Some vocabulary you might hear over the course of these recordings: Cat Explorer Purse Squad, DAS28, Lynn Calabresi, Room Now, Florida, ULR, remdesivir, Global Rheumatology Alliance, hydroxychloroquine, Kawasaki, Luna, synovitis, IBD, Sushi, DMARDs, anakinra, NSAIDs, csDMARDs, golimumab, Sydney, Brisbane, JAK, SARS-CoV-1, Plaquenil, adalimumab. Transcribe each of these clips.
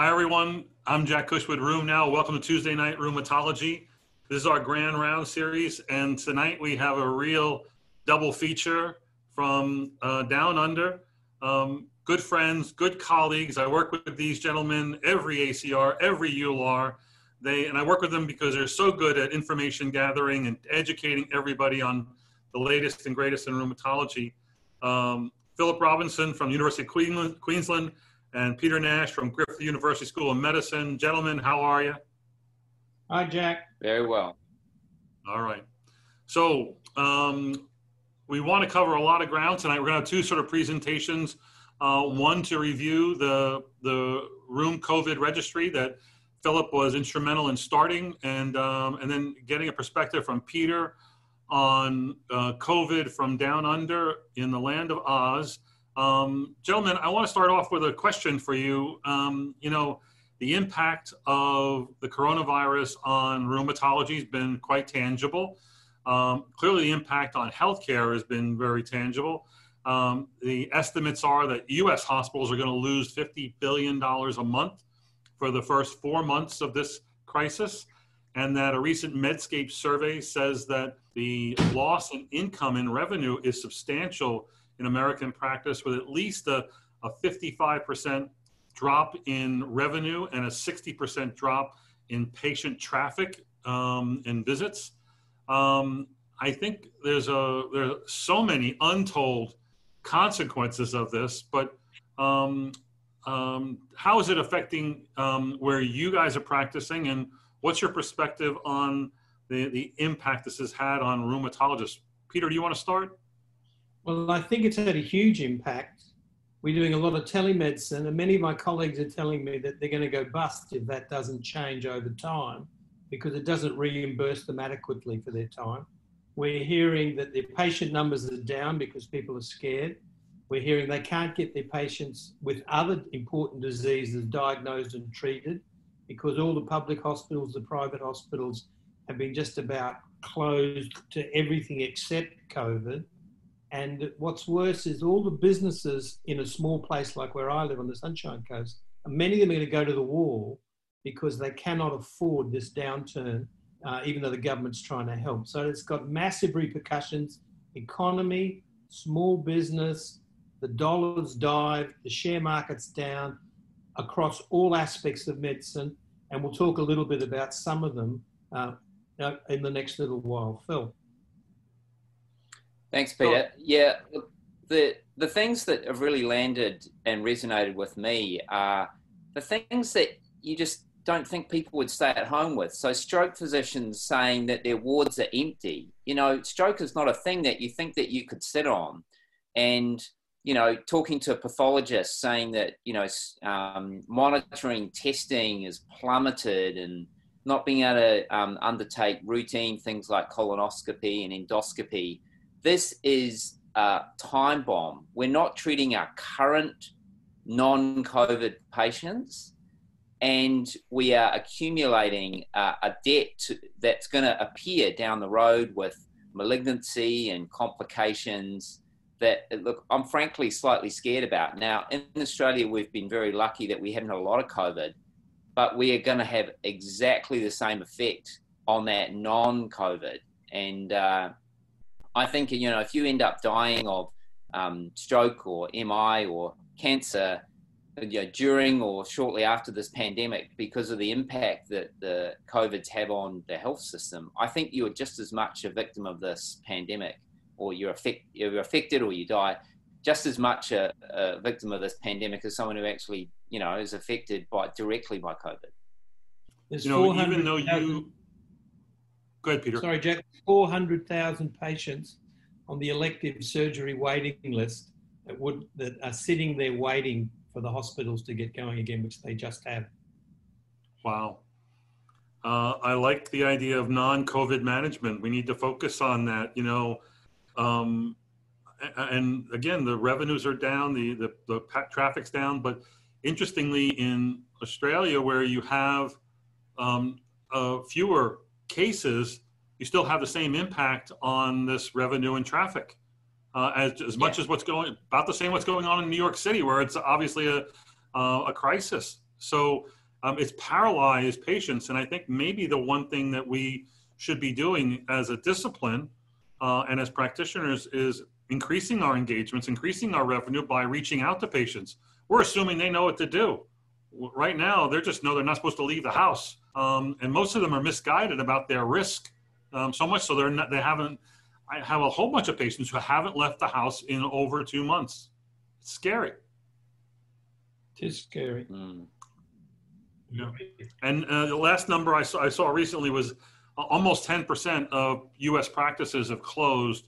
Hi everyone, I'm Jack Cush with Room Now. Welcome to Tuesday Night Rheumatology. This is our Grand Round series, and tonight we have a real double feature from down under. Good friends, good colleagues. I work with these gentlemen every ACR, every ULR. I work with them because they're so good at information gathering and educating everybody on the latest and greatest in rheumatology. Phillip Robinson from University of Queensland, and Peter Nash from Griffith University School of Medicine. Gentlemen, how are you? Hi, Jack. Very well. All right. So we want to cover a lot of ground tonight. We're going to have two sort of presentations. One to review the Room COVID registry that Phillip was instrumental in starting, and then getting a perspective from Peter on COVID from down under in the land of Oz. Gentlemen, I want to start off with a question for you. You know, the impact of the coronavirus on rheumatology has been quite tangible. Clearly, the impact on healthcare has been very tangible. The estimates are that U.S. hospitals are going to lose $50 billion a month for the first 4 months of this crisis, and that a recent Medscape survey says that the loss in income and revenue is substantial in American practice, with at least a 55% drop in revenue and a 60% drop in patient traffic and visits. I think there are so many untold consequences of this, but how is it affecting where you guys are practicing, and what's your perspective on the impact this has had on rheumatologists? Peter, do you want to start? Well, I think it's had a huge impact. We're doing a lot of telemedicine, and many of my colleagues are telling me that they're going to go bust if that doesn't change over time, because it doesn't reimburse them adequately for their time. We're hearing that their patient numbers are down because people are scared. We're hearing they can't get their patients with other important diseases diagnosed and treated because all the public hospitals, the private hospitals, have been just about closed to everything except COVID. And what's worse is all the businesses in a small place like where I live on the Sunshine Coast, many of them are going to go to the wall because they cannot afford this downturn, even though the government's trying to help. So it's got massive repercussions: economy, small business, the dollar's dive, the share market's down across all aspects of medicine. And we'll talk a little bit about some of them in the next little while. Phil. Thanks, Peter. Yeah, the things that have really landed and resonated with me are the things that you just don't think people would stay at home with. So stroke physicians saying that their wards are empty. You know, stroke is not a thing that you think that you could sit on. And, you know, talking to pathologists saying that, you know, monitoring testing is plummeted, and not being able to undertake routine things like colonoscopy and endoscopy. This is a time bomb. We're not treating our current non-COVID patients, and we are accumulating a debt that's going to appear down the road with malignancy and complications that, look, I'm frankly slightly scared about. Now, in Australia, we've been very lucky that we haven't had a lot of COVID, but we are going to have exactly the same effect on that non-COVID. And I think, you know, if you end up dying of stroke or MI or cancer, you know, during or shortly after this pandemic, because of the impact that the COVIDs have on the health system, I think you are just as much a victim of this pandemic, or you're affected, or you die, just as much a victim of this pandemic as someone who actually, you know, is affected directly by COVID. There's, you know, even though you... Go ahead, Peter. Sorry, Jack. 400,000 patients on the elective surgery waiting list that are sitting there waiting for the hospitals to get going again, which they just have. Wow. I like the idea of non-COVID management. We need to focus on that, you know. And again, the revenues are down, the traffic's down. But interestingly, in Australia, where you have fewer cases, you still have the same impact on this revenue and traffic as much as what's going on in New York City, where it's obviously a crisis. So it's paralyzed patients. And I think maybe the one thing that we should be doing as a discipline and as practitioners is increasing our engagements, increasing our revenue by reaching out to patients. We're assuming they know what to do. Right now, they just know they're not supposed to leave the house. And most of them are misguided about their risk, so much so they're not, they haven't. I have a whole bunch of patients who haven't left the house in over 2 months. It's scary. It is scary. Mm. Yeah. And the last number I saw recently was almost 10% of U.S. practices have closed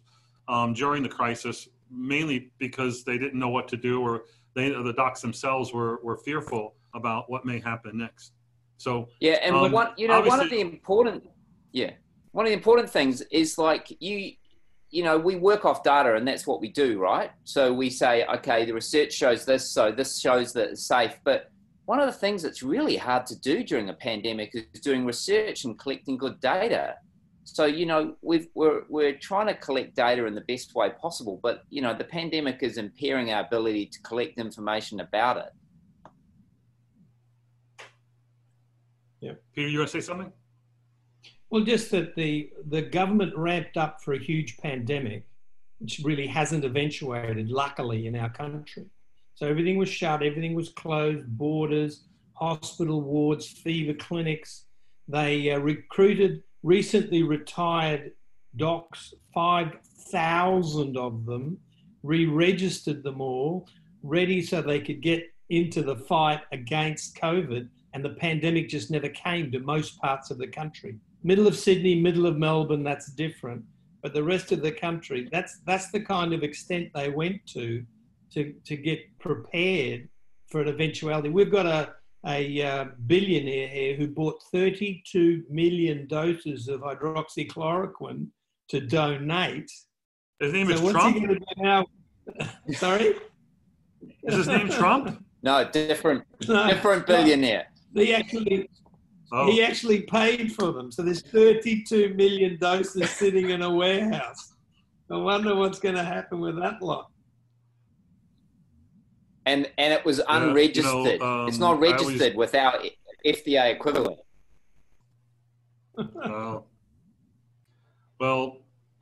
during the crisis, mainly because they didn't know what to do, or the docs themselves were fearful about what may happen next. So yeah, and one of the important things is, like, you know, we work off data, and that's what we do, right? So we say, okay, the research shows this, so this shows that it's safe. But one of the things that's really hard to do during a pandemic is doing research and collecting good data. So, you know, we're trying to collect data in the best way possible, but, you know, the pandemic is impairing our ability to collect information about it. Yeah. Peter, you want to say something? Well, just that the government ramped up for a huge pandemic, which really hasn't eventuated, luckily, in our country. So everything was shut, everything was closed, borders, hospital wards, fever clinics. They recruited recently retired docs, 5,000 of them, re-registered them all, ready so they could get into the fight against COVID, and the pandemic just never came to most parts of the country. Middle of Sydney, middle of Melbourne, that's different, but the rest of the country, that's the kind of extent they went to get prepared for an eventuality. We've got a billionaire here who bought 32 million doses of hydroxychloroquine to donate. His name is Trump? He now? Sorry? Is his name Trump? No, different billionaire. He actually paid for them. So there's 32 million doses sitting in a warehouse. I wonder what's going to happen with that lot. And it was unregistered. It's not registered without FDA equivalent. You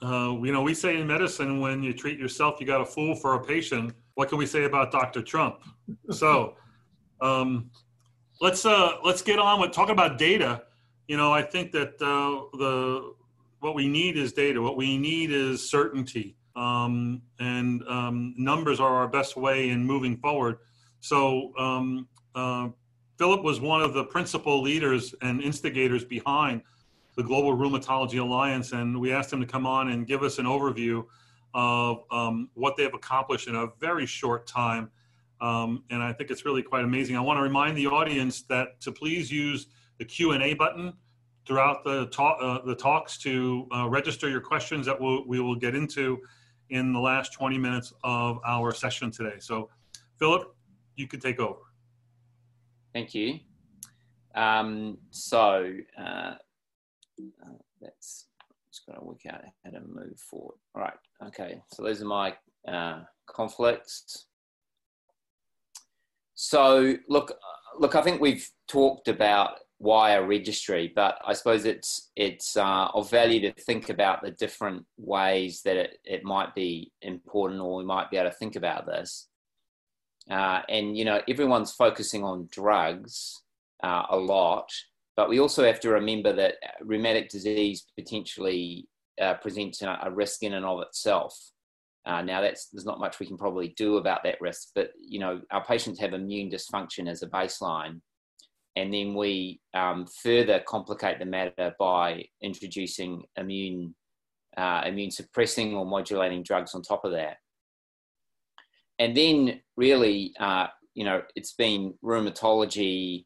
know, we say in medicine, when you treat yourself, you got a fool for a patient. What can we say about Dr. Trump? So let's get on with talking about data. You know, I think that what we need is data. What we need is certainty. Numbers are our best way in moving forward. So Phillip was one of the principal leaders and instigators behind the Global Rheumatology Alliance, and we asked him to come on and give us an overview of what they have accomplished in a very short time, and I think it's really quite amazing. I want to remind the audience that to please use the Q&A button throughout the talks to register your questions that we will get into in the last 20 minutes of our session today. So, Phillip, you can take over. Thank you. That's just got to work out how to move forward. All right. Okay. So those are my conflicts. So look, I think we've talked about why a registry, but I suppose it's of value to think about the different ways that it might be important, or we might be able to think about this. And, you know, everyone's focusing on drugs a lot, but we also have to remember that rheumatic disease potentially presents a risk in and of itself. Now, there's not much we can probably do about that risk, but, you know, our patients have immune dysfunction as a baseline. And then we further complicate the matter by introducing immune suppressing or modulating drugs on top of that. And then really, you know, it's been rheumatology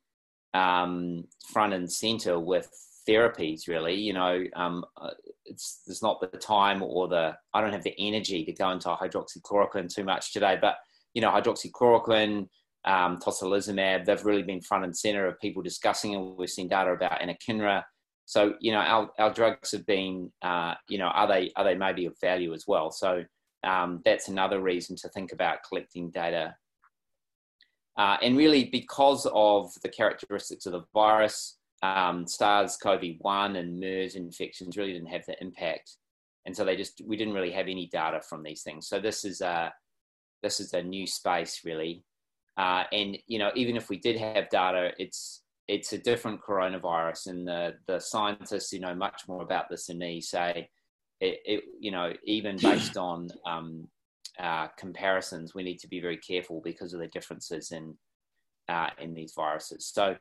front and center with therapies, really. You know, there's not the time or I don't have the energy to go into hydroxychloroquine too much today, but, you know, hydroxychloroquine, tocilizumab, they've really been front and center of people discussing, and we've seen data about anakinra. So, you know, our drugs have been, you know, are they maybe of value as well? So that's another reason to think about collecting data. And really, because of the characteristics of the virus, SARS-CoV-1 and MERS infections really didn't have the impact. And so we didn't really have any data from these things. So this is a new space, really. And, you know, even if we did have data, it's a different coronavirus. And the scientists who know much more about this than me say, even based on comparisons, we need to be very careful because of the differences in these viruses. So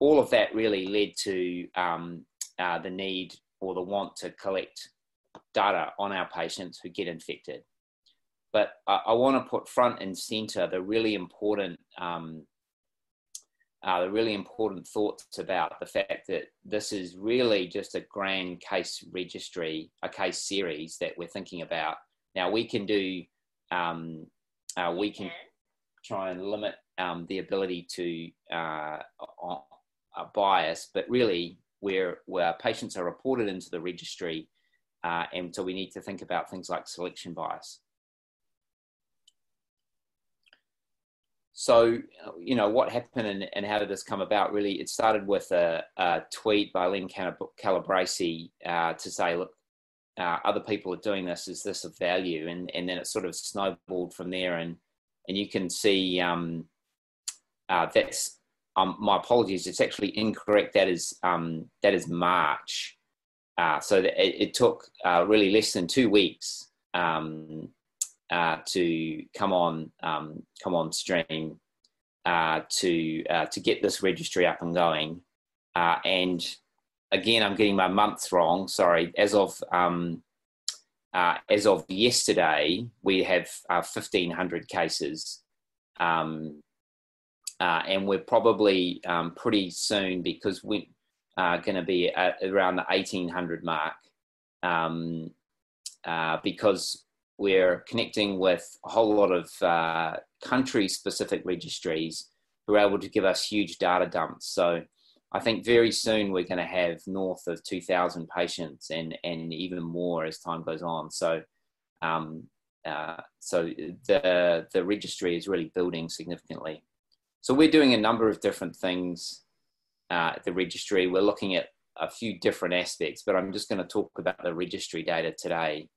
all of that really led to the need or the want to collect data on our patients who get infected. But I want to put front and centre the really important thoughts about the fact that this is really just a grand case registry, a case series that we're thinking about. Now we can do, we can try and limit the ability to bias, but really where patients are reported into the registry, and so we need to think about things like selection bias. So, you know, what happened and how did this come about? Really, it started with a tweet by Lynn Calabresi to say, look, other people are doing this. Is this of value? And then it sort of snowballed from there. And you can see that's, my apologies, it's actually incorrect. That is March. So that it took really less than 2 weeks to come on stream to get this registry up and going. And again, I'm getting my months wrong. Sorry. As of yesterday, we have 1,500 cases, and we're probably pretty soon, because we're going to be at around the 1,800 mark, because we're connecting with a whole lot of country-specific registries who are able to give us huge data dumps. So I think very soon we're going to have north of 2,000 patients and even more as time goes on. So so the registry is really building significantly. So we're doing a number of different things at the registry. We're looking at a few different aspects, but I'm just going to talk about the registry data today.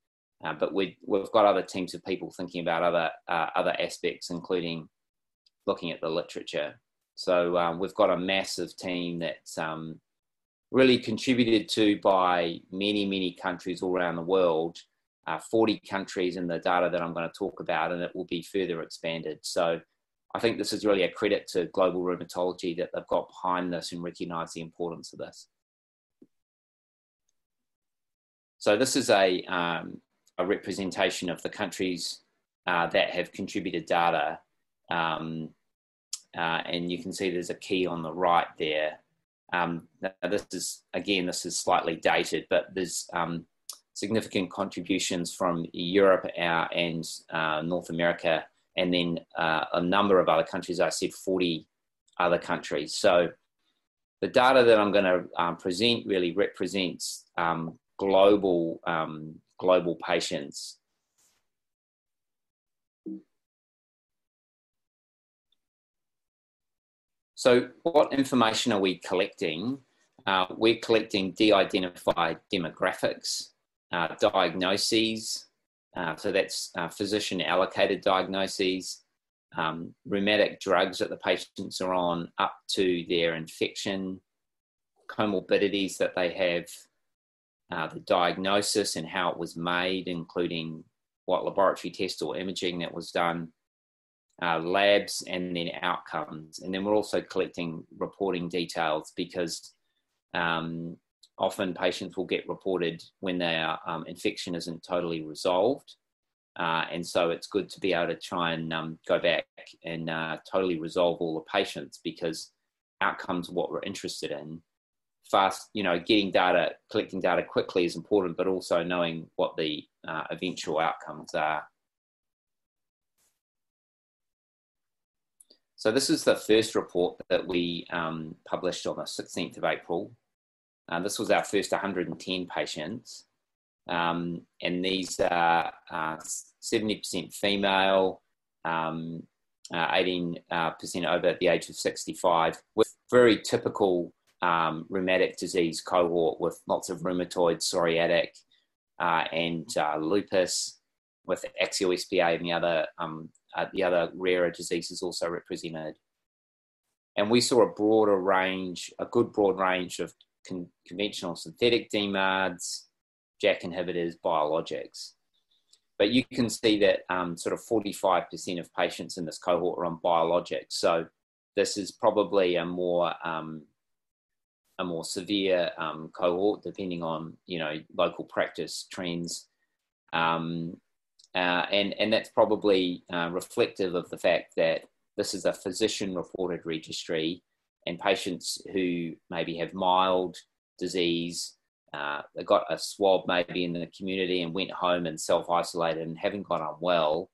But we've got other teams of people thinking about other aspects, including looking at the literature. So we've got a massive team that's really contributed to by many, many countries all around the world, 40 countries in the data that I'm going to talk about, and it will be further expanded. So I think this is really a credit to Global Rheumatology that they've got behind this and recognise the importance of this. So this is a representation of the countries that have contributed data. And you can see there's a key on the right there. This is slightly dated, but there's significant contributions from Europe and North America, and then a number of other countries. I said 40 other countries. So the data that I'm going to present really represents global patients. So what information are we collecting? We're collecting de-identified demographics, diagnoses, so that's physician-allocated diagnoses, rheumatic drugs that the patients are on up to their infection, comorbidities that they have, the diagnosis and how it was made, including what laboratory test or imaging that was done, labs, and then outcomes. And then we're also collecting reporting details, because often patients will get reported when their infection isn't totally resolved. And so it's good to be able to try and go back and totally resolve all the patients, because outcomes are what we're interested in. Fast, you know, collecting data quickly is important, but also knowing what the eventual outcomes are. So this is the first report that we published on the 16th of April. This was our first 110 patients. And these are 70% female, 18% over the age of 65, with very typical rheumatic disease cohort with lots of rheumatoid, psoriatic, and lupus, with axial SPA and the other rarer diseases also represented. And we saw a good broad range of conventional synthetic DMARDs, JAK inhibitors, biologics. But you can see that sort of 45% of patients in this cohort are on biologics. So this is probably a more severe cohort, depending on, you know, local practice trends. And that's probably reflective of the fact that this is a physician-reported registry, and patients who maybe have mild disease, they got a swab maybe in the community and went home and self-isolated and haven't got on well,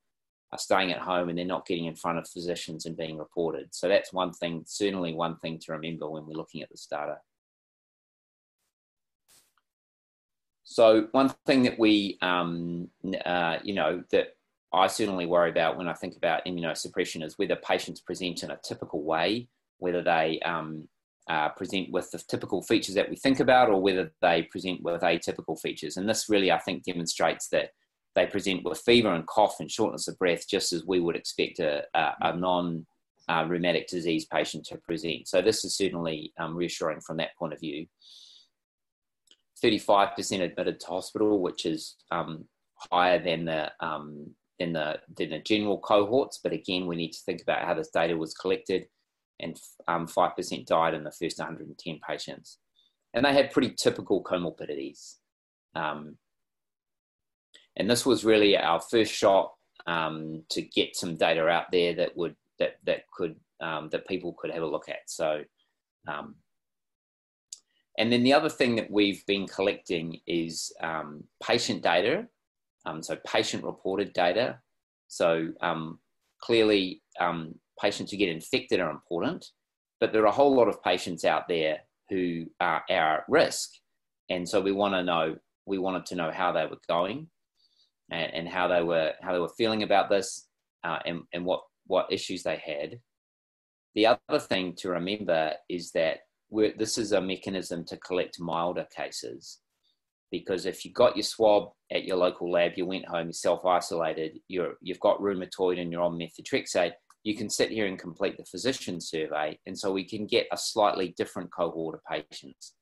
are staying at home and they're not getting in front of physicians and being reported. So that's one thing, certainly one thing to remember when we're looking at this data. So one thing that we, that I certainly worry about when I think about immunosuppression is whether patients present in a typical way, whether they present with the typical features that we think about, or whether they present with atypical features. And this really, I think, demonstrates that they present with fever and cough and shortness of breath, just as we would expect a non-rheumatic disease patient to present. So this is certainly reassuring from that point of view. 35% admitted to hospital, which is higher than the general cohorts. But again, we need to think about how this data was collected, and 5% died in the first 110 patients. And they had pretty typical comorbidities. And this was really our first shot to get some data out there that people could have a look at. So, and then the other thing that we've been collecting is patient data, so patient-reported data. So clearly, patients who get infected are important, but there are a whole lot of patients out there who are at risk. And so we wanted to know how they were going and how they were feeling about this and what issues they had. The other thing to remember is that this is a mechanism to collect milder cases, because if you got your swab at your local lab, you went home, you self-isolated, you've got rheumatoid and you're on methotrexate, you can sit here and complete the physician survey, and so we can get a slightly different cohort of patients.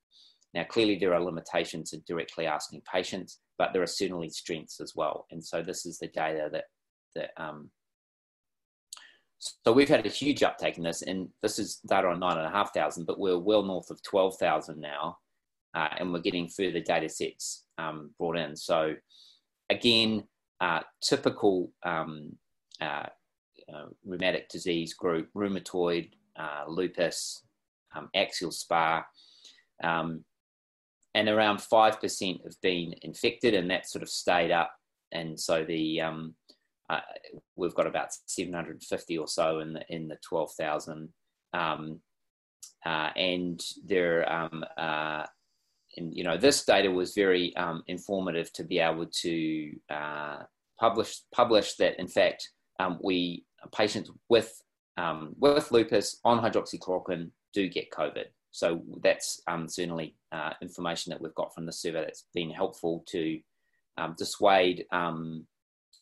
Now, clearly there are limitations in directly asking patients, but there are certainly strengths as well. And so this is the data so we've had a huge uptake in this, and this is data on 9,500, but we're well north of 12,000 now, and we're getting further data sets brought in. So again, typical rheumatic disease group, rheumatoid, lupus, axial SPA, and around 5% have been infected, and that sort of stayed up. And so we've got about 750 or so in the 12,000, and there. And you know, this data was very informative to be able to publish that. In fact, patients with lupus on hydroxychloroquine do get COVID. So that's certainly information that we've got from the survey that's been helpful to dissuade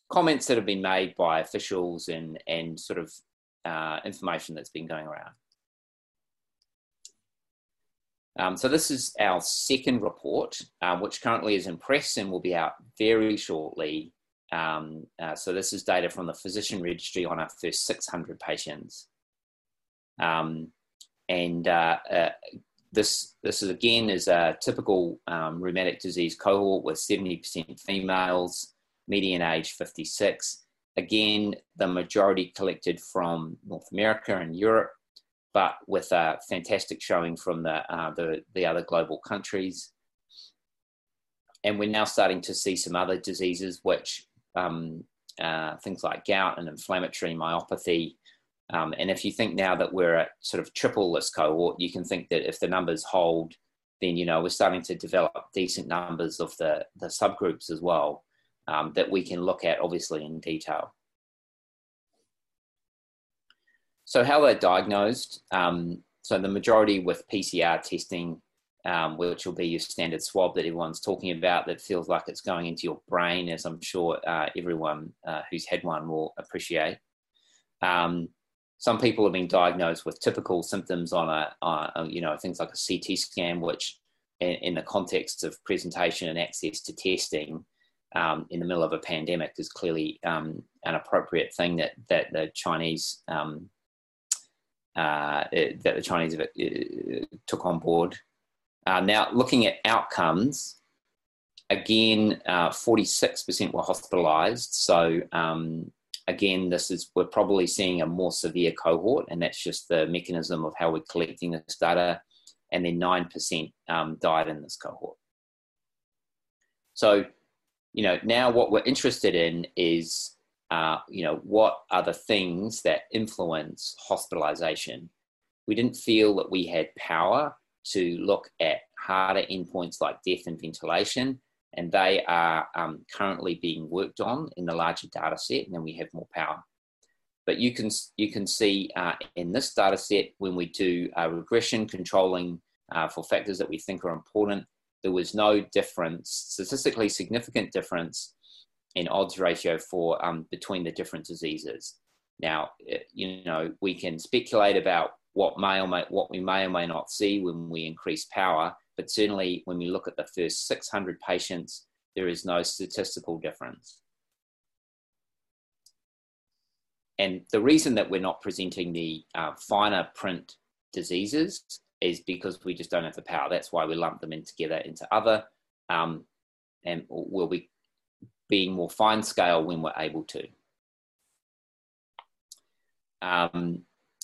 comments that have been made by officials and sort of information that's been going around. So this is our second report, which currently is in press and will be out very shortly. So this is data from the physician registry on our first 600 patients. This is a typical rheumatic disease cohort with 70% females, median age 56. Again, the majority collected from North America and Europe, but with a fantastic showing from the other global countries. And we're now starting to see some other diseases, which things like gout and inflammatory myopathy. And if you think now that we're at sort of triple this cohort, you can think that if the numbers hold, then, you know, we're starting to develop decent numbers of the subgroups as well that we can look at, obviously, in detail. So how they're diagnosed, so the majority with PCR testing, which will be your standard swab that everyone's talking about that feels like it's going into your brain, as I'm sure everyone who's had one will appreciate. Some people have been diagnosed with typical symptoms on things like a CT scan, which in the context of presentation and access to testing in the middle of a pandemic is clearly an appropriate thing that the Chinese took on board. Now, looking at outcomes, again, 46% were hospitalised. So again, we're probably seeing a more severe cohort, and that's just the mechanism of how we're collecting this data. And then 9% died in this cohort. So, now what we're interested in is, what are the things that influence hospitalisation? We didn't feel that we had power to look at harder endpoints like death and ventilation, and they are currently being worked on in the larger data set, and then we have more power. But you can see in this data set, when we do regression controlling for factors that we think are important, there was no difference, statistically significant difference in odds ratio for between the different diseases. Now, we can speculate about what we may or may not see when we increase power, but certainly when we look at the first 600 patients, there is no statistical difference. And the reason that we're not presenting the finer print diseases is because we just don't have the power. That's why we lump them in together into other, and we'll be being more fine scale when we're able to.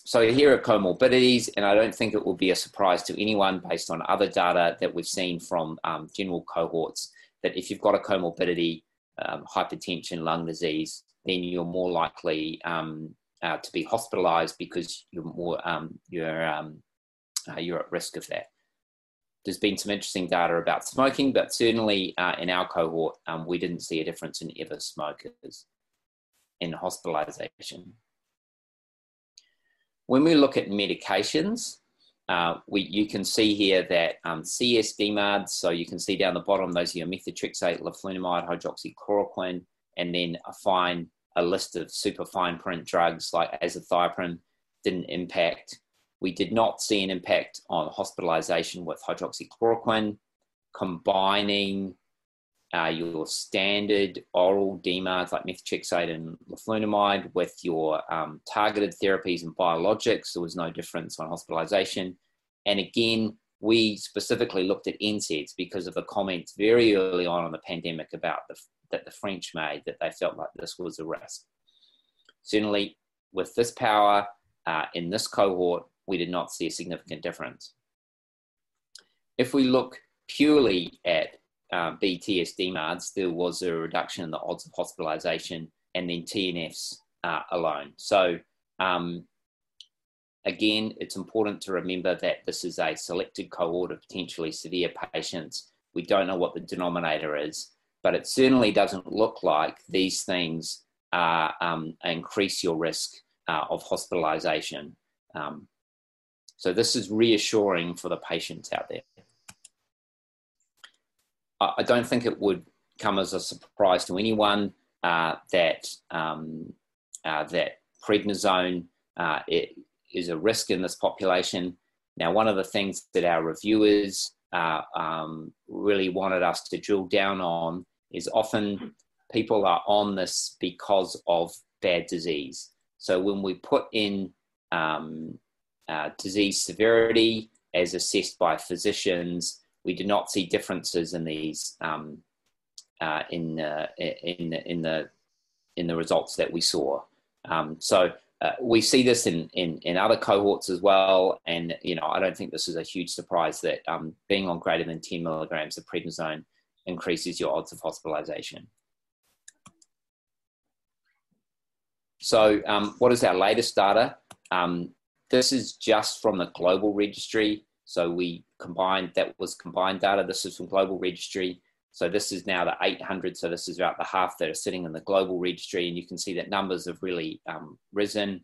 So here are comorbidities, and I don't think it will be a surprise to anyone based on other data that we've seen from general cohorts that if you've got a comorbidity, hypertension, lung disease, then you're more likely to be hospitalised because you're more you're at risk of that. There's been some interesting data about smoking, but certainly in our cohort, we didn't see a difference in ever smokers in hospitalisation. When we look at medications, you can see here that csDMARDs, so you can see down the bottom, those are your methotrexate, leflunomide, hydroxychloroquine, and then a list of super fine print drugs like azathioprine didn't impact. We did not see an impact on hospitalization with hydroxychloroquine. Combining your standard oral DMARDs like methotrexate and leflunomide with your targeted therapies and biologics, there was no difference on hospitalization. And again, we specifically looked at NSAIDs because of the comments very early on in the pandemic about that the French made, that they felt like this was a risk. Certainly, with this power in this cohort, we did not see a significant difference. If we look purely at BTS DMARDs, there was a reduction in the odds of hospitalisation, and then TNFs alone. So again, it's important to remember that this is a selected cohort of potentially severe patients. We don't know what the denominator is, but it certainly doesn't look like these things increase your risk of hospitalisation. So this is reassuring for the patients out there. I don't think it would come as a surprise to anyone that prednisone is a risk in this population. Now, one of the things that our reviewers really wanted us to drill down on is often people are on this because of bad disease. So when we put in disease severity as assessed by physicians, we do not see differences in these in the results that we saw. So we see this in other cohorts as well, and I don't think this is a huge surprise that being on greater than 10 milligrams of prednisone increases your odds of hospitalisation. So what is our latest data? This is just from the global registry. So that was combined data. This is from global registry. So this is now the 800. So this is about the half that are sitting in the global registry. And you can see that numbers have really risen.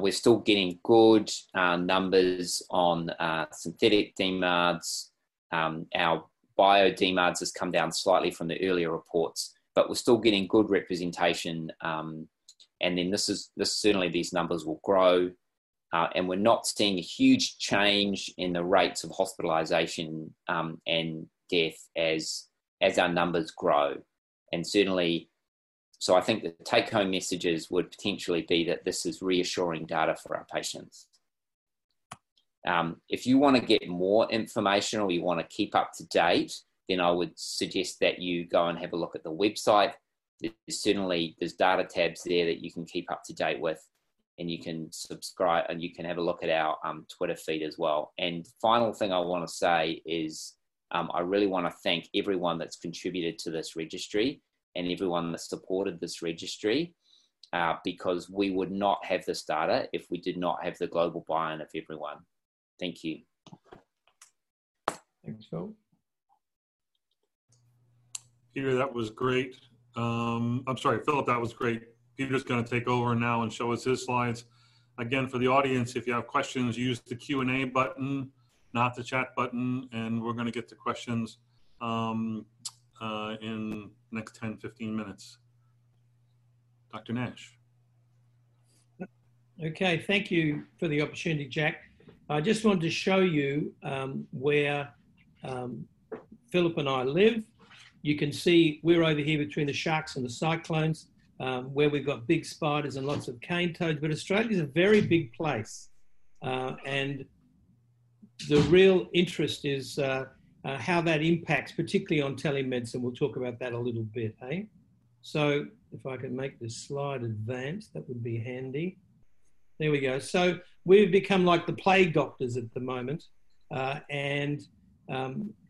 We're still getting good numbers on synthetic DMARDs. Our bio DMARDs has come down slightly from the earlier reports, but we're still getting good representation. And then this certainly these numbers will grow. And we're not seeing a huge change in the rates of hospitalisation and death as our numbers grow. And certainly, so I think the take-home messages would potentially be that this is reassuring data for our patients. If you want to get more information or you want to keep up to date, then I would suggest that you go and have a look at the website. There's data tabs there that you can keep up to date with, and you can subscribe and you can have a look at our Twitter feed as well. And final thing I want to say is I really want to thank everyone that's contributed to this registry and everyone that supported this registry, because we would not have this data if we did not have the global buy-in of everyone. Thank you. Thanks, Phil. Peter, that was great. I'm sorry, Philip, that was great. Peter's going to take over now and show us his slides. Again, for the audience, if you have questions, use the Q&A button, not the chat button, and we're going to get to questions in the next 10, 15 minutes. Dr. Nash. Okay, thank you for the opportunity, Jack. I just wanted to show you where Philip and I live. You can see we're over here between the sharks and the cyclones, where we've got big spiders and lots of cane toads, but Australia's a very big place. And the real interest is how that impacts, particularly on telemedicine. We'll talk about that a little bit, eh? So if I can make this slide advance, that would be handy. There we go. So we've become like the plague doctors at the moment.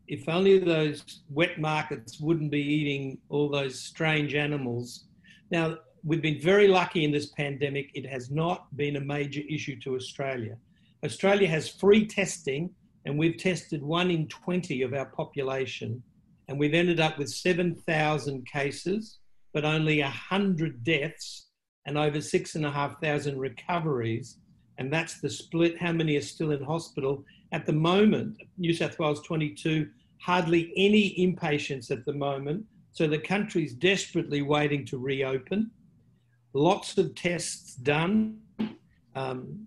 If only those wet markets wouldn't be eating all those strange animals. Now, we've been very lucky in this pandemic. It has not been a major issue to Australia. Australia has free testing, and we've tested 1 in 20 of our population, and we've ended up with 7,000 cases, but only 100 deaths and over 6,500 recoveries. And that's the split. How many are still in hospital? At the moment, New South Wales 22, hardly any inpatients at the moment. So the country's desperately waiting to reopen. Lots of tests done.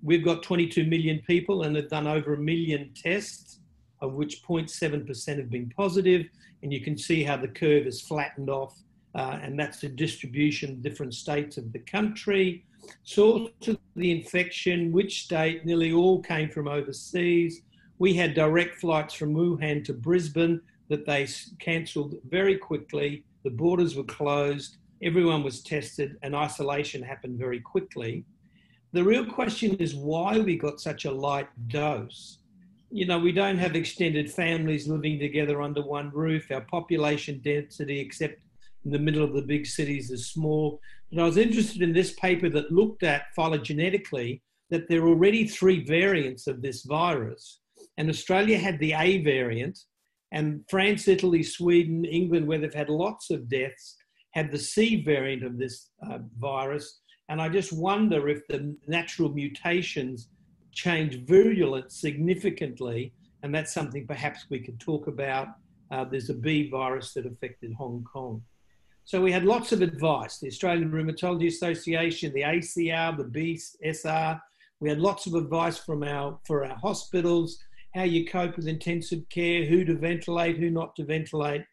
We've got 22 million people and they've done over 1 million tests, of which 0.7% have been positive. And you can see how the curve is flattened off. And that's the distribution of different states of the country. Source of the infection, which state, nearly all came from overseas. We had direct flights from Wuhan to Brisbane that they cancelled very quickly. The borders were closed, everyone was tested, and isolation happened very quickly. The real question is why we got such a light dose. You know, we don't have extended families living together under one roof. Our population density, except in the middle of the big cities, is small. And I was interested in this paper that looked at phylogenetically that there are already 3 variants of this virus. And Australia had the A variant, and France, Italy, Sweden, England, where they've had lots of deaths, had the C variant of this virus. And I just wonder if the natural mutations change virulence significantly, and that's something perhaps we could talk about. There's a B virus that affected Hong Kong. So we had lots of advice, the Australian Rheumatology Association, the ACR, the BSR. We had lots of advice from for our hospitals, how you cope with intensive care, who to ventilate, who not to ventilate,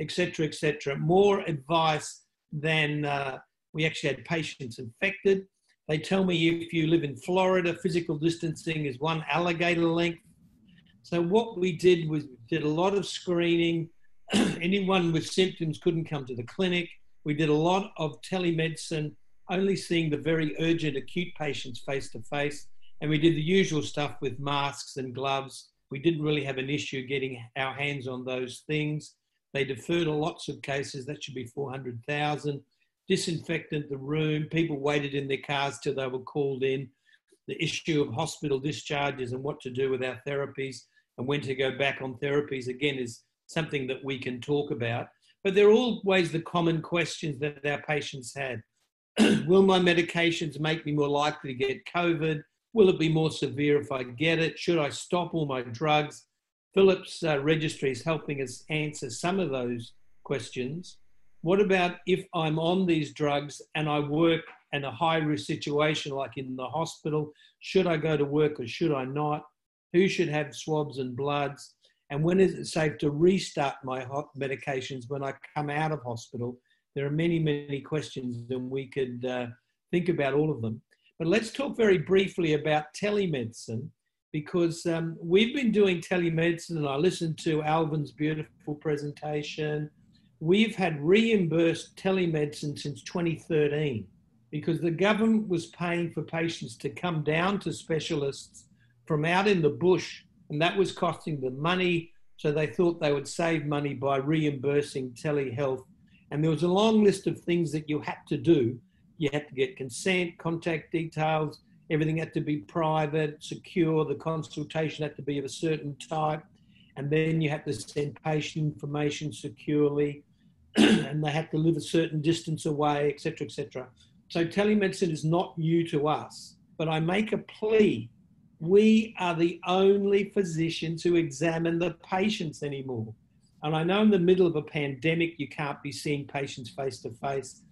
et cetera, et cetera. More advice than we actually had patients infected. They tell me if you live in Florida, physical distancing is 1 alligator length. So what we did was we did a lot of screening. Anyone with symptoms couldn't come to the clinic. We did a lot of telemedicine, only seeing the very urgent acute patients face to face. And we did the usual stuff with masks and gloves. We didn't really have an issue getting our hands on those things. They deferred lots of cases. That should be 400,000. Disinfected the room. People waited in their cars till they were called in. The issue of hospital discharges and what to do with our therapies and when to go back on therapies again is something that we can talk about. But they're always the common questions that our patients had. Will my medications make me more likely to get COVID? Will it be more severe if I get it? Should I stop all my drugs? Phillip's registry is helping us answer some of those questions. What about if I'm on these drugs and I work in a high-risk situation like in the hospital? Should I go to work or should I not? Who should have swabs and bloods? And when is it safe to restart my medications when I come out of hospital? There are many, many questions and we could think about all of them. But let's talk very briefly about telemedicine, because we've been doing telemedicine, and I listened to Alvin's beautiful presentation. We've had reimbursed telemedicine since 2013 because the government was paying for patients to come down to specialists from out in the bush, and that was costing them money. So they thought they would save money by reimbursing telehealth. And there was a long list of things that you had to do. You had to get consent, contact details, everything had to be private, secure, the consultation had to be of a certain type, and then you had to send patient information securely, and they had to live a certain distance away, et cetera, et cetera. So telemedicine is not new to us, but I make a plea. We are the only physicians who examine the patients anymore. And I know in the middle of a pandemic, you can't be seeing patients face to face,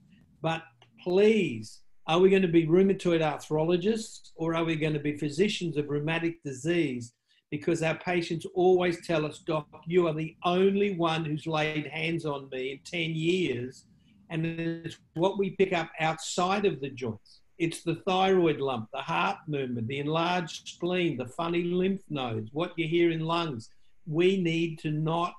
but please, are we going to be rheumatoid arthrologists or are we going to be physicians of rheumatic disease? Because our patients always tell us, Doc, you are the only one who's laid hands on me in 10 years. And it's what we pick up outside of the joints. It's the thyroid lump, the heart movement, the enlarged spleen, the funny lymph nodes, what you hear in lungs. We need to not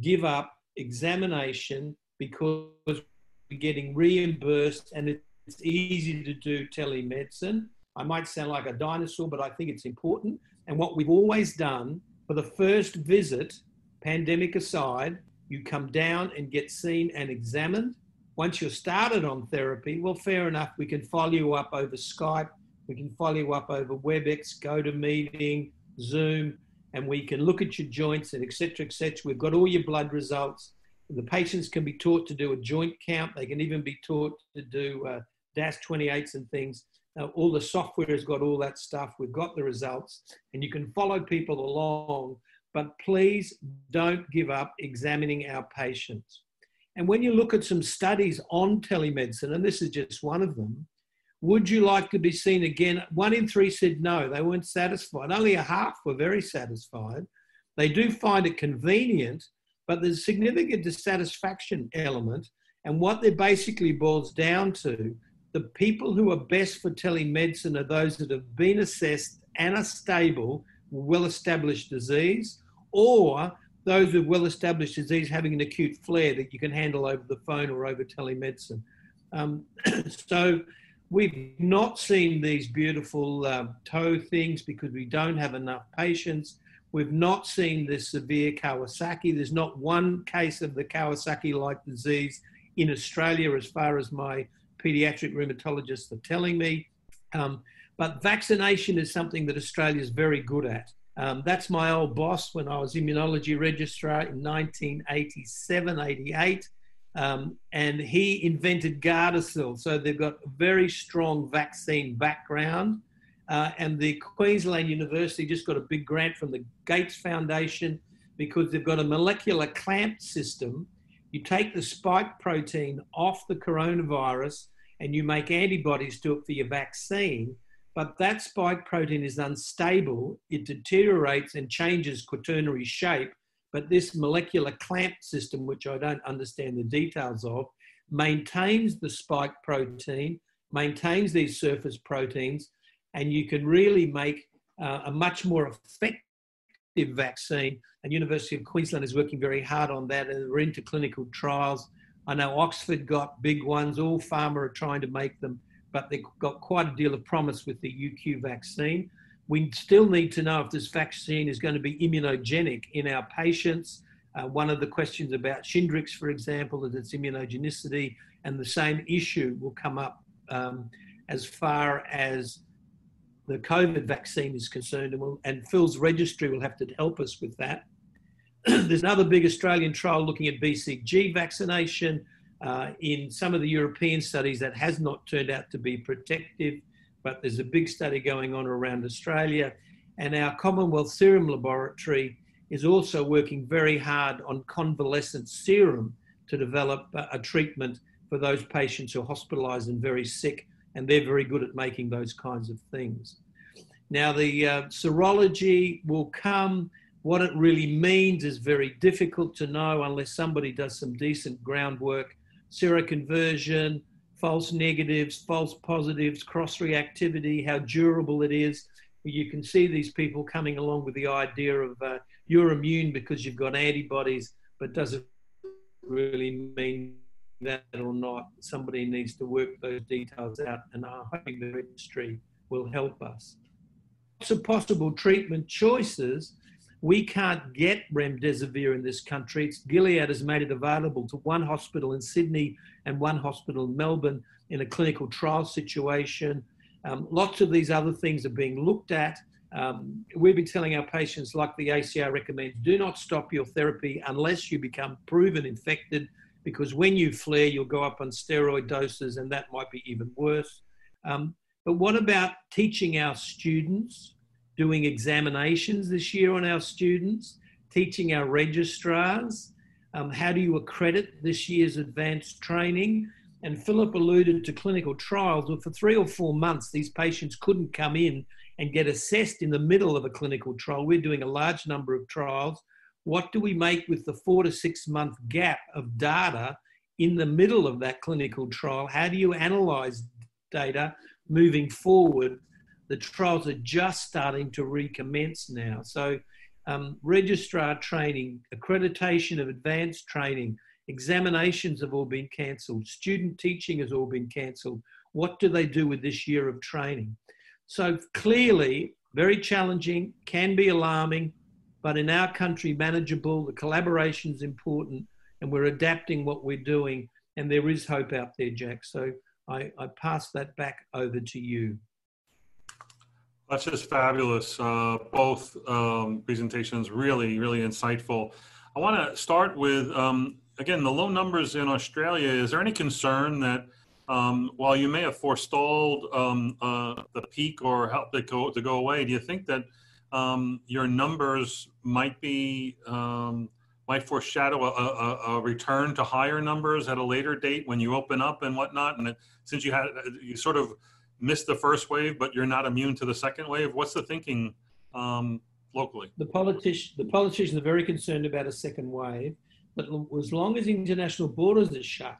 give up examination because we're getting reimbursed and it's easy to do telemedicine. I might sound like a dinosaur, but I think it's important. And what we've always done for the first visit, pandemic aside, you come down and get seen and examined. Once you're started on therapy, well, fair enough, we can follow you up over Skype, we can follow you up over WebEx, GoToMeeting, Zoom, and we can look at your joints and et cetera, et cetera. We've got all your blood results. The patients can be taught to do a joint count. They can even be taught to do DAS28s and things. All the software has got all that stuff. We've got the results and you can follow people along, but please don't give up examining our patients. And when you look at some studies on telemedicine, and this is just one of them, would you like to be seen again? 1 in 3 said no, they weren't satisfied. Only a half were very satisfied. They do find it convenient, but there's a significant dissatisfaction element. And what it basically boils down to, the people who are best for telemedicine are those that have been assessed and are stable, well-established disease, or those with well-established disease having an acute flare that you can handle over the phone or over telemedicine. So we've not seen these beautiful toe things because we don't have enough patients. We've not seen this severe Kawasaki. There's not one case of the Kawasaki-like disease in Australia as far as my paediatric rheumatologists are telling me. But vaccination is something that Australia is very good at. That's my old boss when I was immunology registrar in 1987, 88. And he invented Gardasil. So they've got a very strong vaccine background. And the Queensland University just got a big grant from the Gates Foundation because they've got a molecular clamp system. You take the spike protein off the coronavirus and you make antibodies to it for your vaccine. But that spike protein is unstable. It deteriorates and changes quaternary shape. But this molecular clamp system, which I don't understand the details of, maintains the spike protein, maintains these surface proteins, and you can really make a much more effective vaccine. And University of Queensland is working very hard on that, and we're into clinical trials. I know Oxford got big ones. All pharma are trying to make them, but they've got quite a deal of promise with the UQ vaccine. We still need to know if this vaccine is going to be immunogenic in our patients. One of the questions about Shingrix, for example, is its immunogenicity, and the same issue will come up as far as the COVID vaccine is concerned, and Phil's registry will have to help us with that. There's another big Australian trial looking at BCG vaccination. in some of the European studies that has not turned out to be protective, but there's a big study going on around Australia. And our Commonwealth Serum Laboratory is also working very hard on convalescent serum to develop a treatment for those patients who are hospitalised and very sick, and they're very good at making those kinds of things. Now, the serology will come. What it really means is very difficult to know unless somebody does some decent groundwork. Seroconversion, false negatives, false positives, cross-reactivity, how durable it is. You can see these people coming along with the idea of you're immune because you've got antibodies, but does it really mean that or not? Somebody needs to work those details out, and I'm hoping the registry will help us. Lots of possible treatment choices. We can't get remdesivir in this country. Gilead has made it available to one hospital in Sydney and one hospital in Melbourne in a clinical trial situation. Lots of these other things are being looked at. We've been telling our patients, like the ACR recommends, do not stop your therapy unless you become proven infected, because when you flare, you'll go up on steroid doses, and that might be even worse. But what about teaching our students, doing examinations this year on our students, teaching our registrars? How do you accredit this year's advanced training? And Phillip alluded to clinical trials. Well, for 3 or 4 months, these patients couldn't come in and get assessed in the middle of a clinical trial. We're doing a large number of trials. What do we make with the 4 to 6 month gap of data in the middle of that clinical trial? How do you analyse data moving forward? The trials are just starting to recommence now. So registrar training, accreditation of advanced training, examinations have all been cancelled. Student teaching has all been cancelled. What do they do with this year of training? So clearly, very challenging, can be alarming, but in our country, manageable. The collaboration is important, and we're adapting what we're doing. And there is hope out there, Jack. So I pass that back over to you. That's just fabulous. Both presentations really, really insightful. I want to start with, again, the low numbers in Australia. Is there any concern that while you may have forestalled the peak or helped it to go away, do you think that your numbers might be, might foreshadow a return to higher numbers at a later date when you open up and whatnot? And since you had, you sort of missed the first wave, but you're not immune to the second wave. What's the thinking locally? The politicians are very concerned about a second wave, but as long as international borders are shut,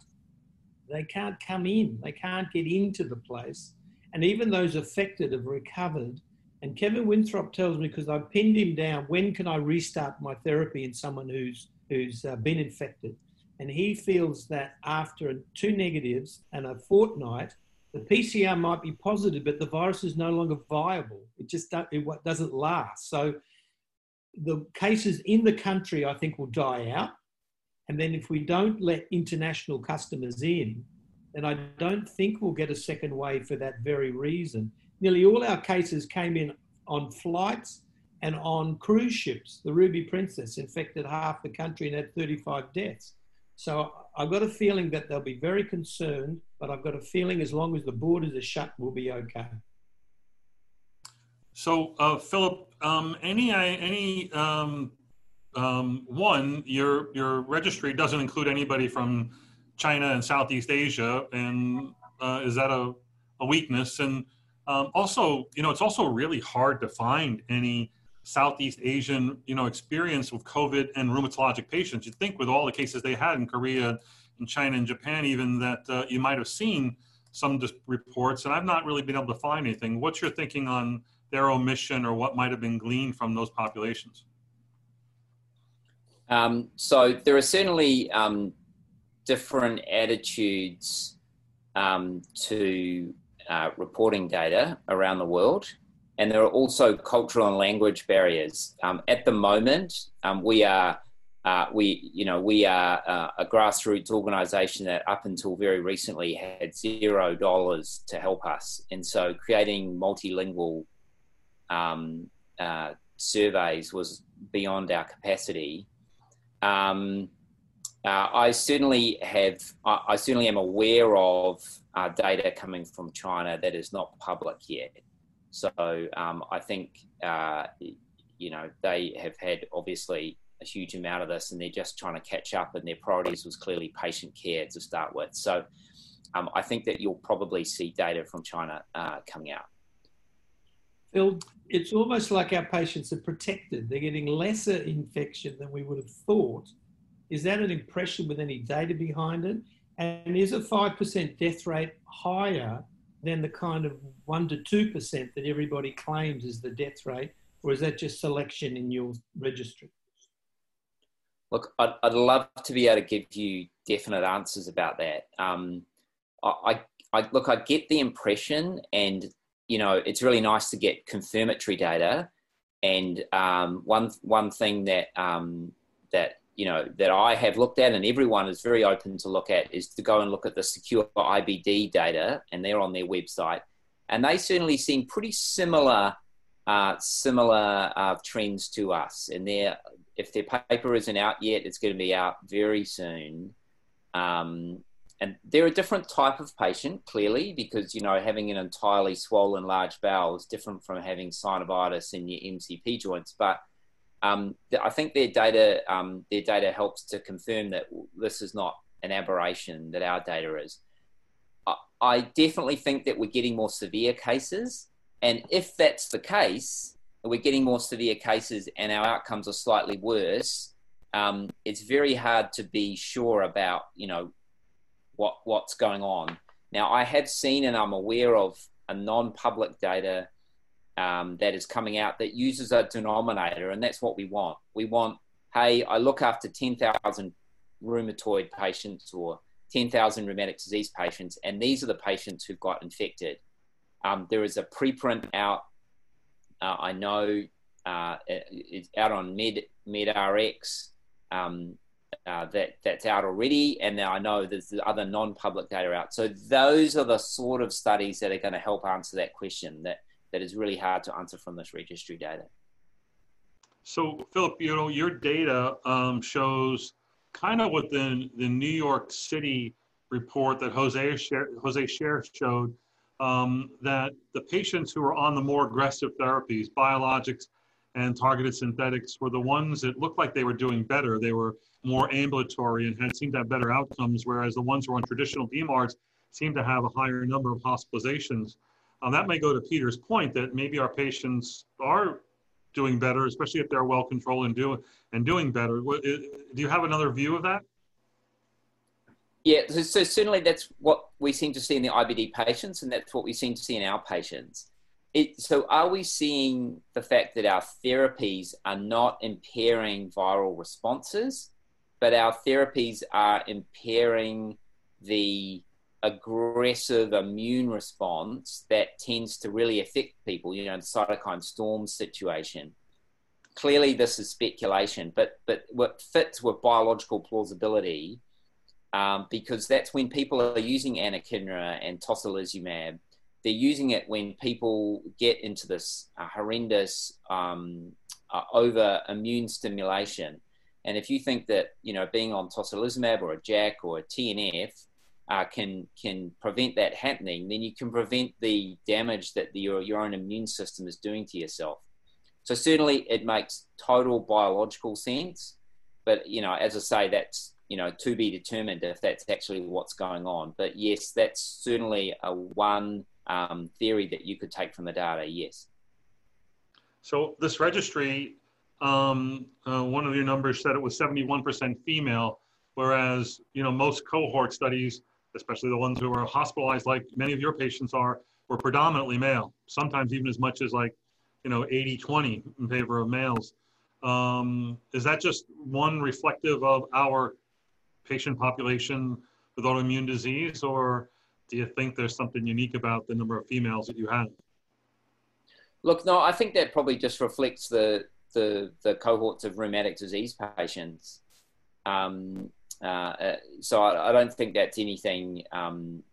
they can't come in, they can't get into the place. And even those affected have recovered. And Kevin Winthrop tells me, because I pinned him down, when can I restart my therapy in someone who's been infected? And he feels that after 2 negatives and a fortnight, the PCR might be positive, but the virus is no longer viable. It just doesn't last. So the cases in the country, I think, will die out. And then if we don't let international customers in, then I don't think we'll get a second wave for that very reason. Nearly all our cases came in on flights and on cruise ships. The Ruby Princess infected half the country and had 35 deaths. So I've got a feeling that they'll be very concerned, but I've got a feeling as long as the borders are shut, we'll be okay. So, Phillip, your registry doesn't include anybody from China and Southeast Asia, and is that a weakness? And also, you know, it's also really hard to find any Southeast Asian, you know, experience with COVID and rheumatologic patients. You'd think with all the cases they had in Korea and China and Japan even that you might have seen some reports, and I've not really been able to find anything. What's your thinking on their omission or what might have been gleaned from those populations? So there are certainly different attitudes to reporting data around the world. And there are also cultural and language barriers. At the moment, we are a grassroots organisation that up until very recently had $0 to help us, and so creating multilingual surveys was beyond our capacity. I certainly am aware of data coming from China that is not public yet. So I think, you know, they have had obviously a huge amount of this and they're just trying to catch up, and their priorities was clearly patient care to start with. So I think that you'll probably see data from China coming out. Phil, it's almost like our patients are protected. They're getting lesser infection than we would have thought. Is that an impression with any data behind it? And is a 5% death rate higher than the kind of 1 to 2% that everybody claims is the death rate? Or is that just selection in your registry? Look, I'd love to be able to give you definite answers about that. Look, I get the impression, and you know, it's really nice to get confirmatory data. And one thing that that I have looked at, and everyone is very open to look at, is to go and look at the secure IBD data, and they're on their website, and they certainly seem pretty similar trends to us. And if their paper isn't out yet, it's going to be out very soon. And they're a different type of patient, clearly, because, you know, having an entirely swollen large bowel is different from having synovitis in your MCP joints. But I think their data helps to confirm that this is not an aberration, that our data is. I definitely think that we're getting more severe cases. And if that's the case, we're getting more severe cases and our outcomes are slightly worse, it's very hard to be sure about, you know, what's going on. Now, I have seen and I'm aware of a non-public data that is coming out that uses a denominator, and that's what we want. We want, hey, I look after 10,000 rheumatoid patients or 10,000 rheumatic disease patients, and these are the patients who got infected. There is a preprint out, I know, it's out on MedRx, that's out already, and I know there's other non-public data out. So those are the sort of studies that are going to help answer that question that is really hard to answer from this registry data. So Phillip, you know, your data shows kind of what the New York City report that Jose Scher showed, that the patients who were on the more aggressive therapies, biologics and targeted synthetics, were the ones that looked like they were doing better. They were more ambulatory and had seemed to have better outcomes, whereas the ones who were on traditional DMARDs seemed to have a higher number of hospitalizations. That may go to Peter's point that maybe our patients are doing better, especially if they're well controlled and doing better. Do you have another view of that? Yeah, so certainly that's what we seem to see in the IBD patients, and that's what we seem to see in our patients. So are we seeing the fact that our therapies are not impairing viral responses, but our therapies are impairing the aggressive immune response that tends to really affect people, you know, the cytokine storm situation? Clearly this is speculation, but what fits with biological plausibility, because that's when people are using anakinra and tocilizumab. They're using it when people get into this horrendous over immune stimulation. And if you think that, you know, being on tocilizumab or a JAK or a TNF can prevent that happening, then you can prevent the damage that your own immune system is doing to yourself. So certainly it makes total biological sense. But, you know, as I say, that's, you know, to be determined if that's actually what's going on. But yes, that's certainly a one theory that you could take from the data, yes. So this registry, one of your numbers said it was 71% female, whereas, you know, most cohort studies, especially the ones who were hospitalized, like many of your patients are, were predominantly male, sometimes even as much as, like, you know, 80-20 in favor of males. Is that just one reflective of our patient population with autoimmune disease, or do you think there's something unique about the number of females that you have? Look, no, I think that probably just reflects the cohorts of rheumatic disease patients. So I don't think that's anything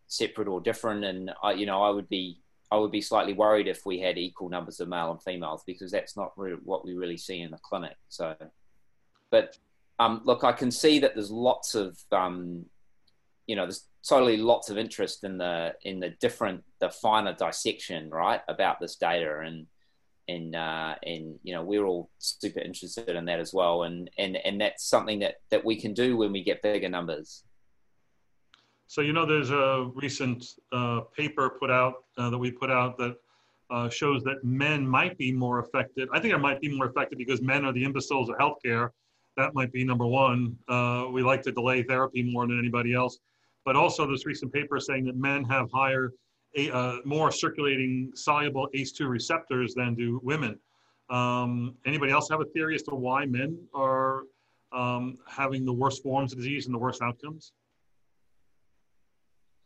separate or different. And I would be slightly worried if we had equal numbers of male and females, because that's not what we really see in the clinic. So, but Look, I can see that there's lots of, there's totally lots of interest in the finer dissection, right, about this data, and we're all super interested in that as well, and that's something that we can do when we get bigger numbers. So there's a recent paper put out that we put out that shows that men might be more affected. I think it might be more affected because men are the imbeciles of healthcare. That might be number one. We like to delay therapy more than anybody else. But also this recent paper saying that men have higher, more circulating soluble ACE2 receptors than do women. Anybody else have a theory as to why men are having the worst forms of disease and the worst outcomes?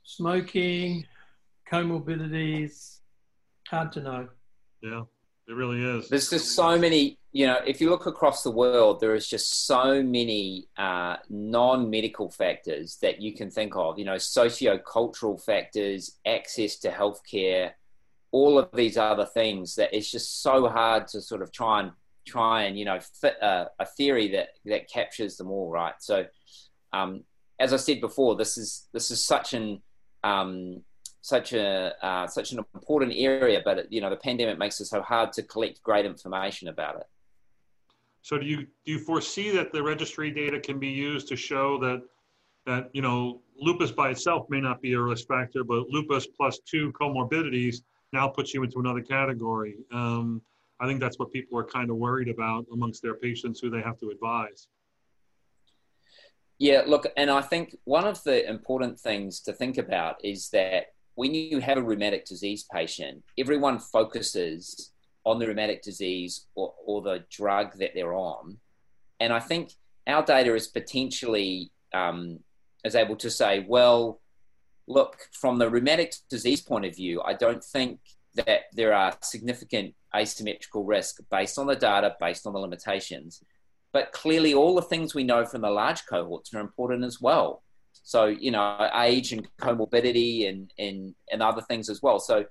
Smoking, comorbidities, hard to know. Yeah, it really is. There's just so many... if you look across the world, there is just so many non-medical factors that you can think of, socio-cultural factors, access to healthcare, all of these other things, that it's just so hard to sort of try and fit a theory that captures them all, right? So, as I said before, this is such an important area, but the pandemic makes it so hard to collect great information about it. So do you foresee that the registry data can be used to show that lupus by itself may not be a risk factor, but lupus plus two comorbidities now puts you into another category? I think that's what people are kind of worried about amongst their patients who they have to advise. Yeah, look, and I think one of the important things to think about is that when you have a rheumatic disease patient, everyone focuses on the rheumatic disease or the drug that they're on. And I think our data is potentially is able to say, well, look, from the rheumatic disease point of view, I don't think that there are significant asymmetrical risk based on the data, based on the limitations. But clearly all the things we know from the large cohorts are important as well. So, age and comorbidity and other things as well. So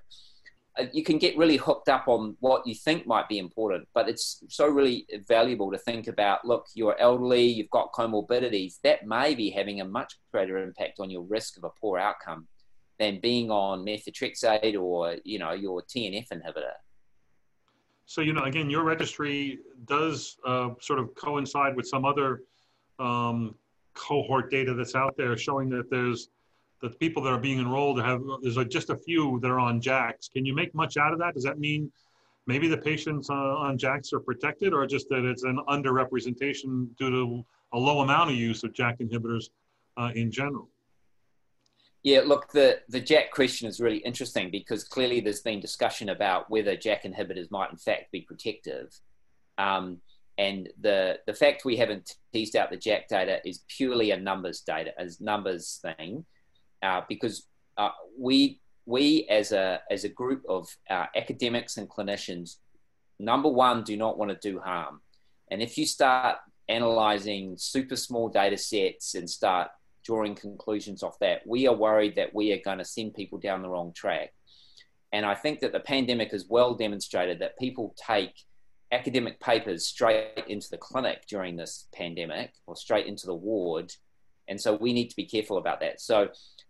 you can get really hooked up on what you think might be important, but it's so really valuable to think about, look, you're elderly, you've got comorbidities, that may be having a much greater impact on your risk of a poor outcome than being on methotrexate or, your TNF inhibitor. So, again, your registry does sort of coincide with some other cohort data that's out there showing that the people that are being enrolled there's just a few that are on JAKs. Can you make much out of that? Does that mean maybe the patients on JAKs are protected, or just that it's an underrepresentation due to a low amount of use of JAK inhibitors in general? Yeah, look, the JAK question is really interesting because clearly there's been discussion about whether JAK inhibitors might in fact be protective. And the fact we haven't teased out the JAK data is purely a numbers thing, because we as a group of academics and clinicians, number one, do not want to do harm. And if you start analyzing super small data sets and start drawing conclusions off that, we are worried that we are going to send people down the wrong track. And I think that the pandemic has well demonstrated that people take academic papers straight into the clinic during this pandemic or straight into the ward. And so we need to be careful about that. So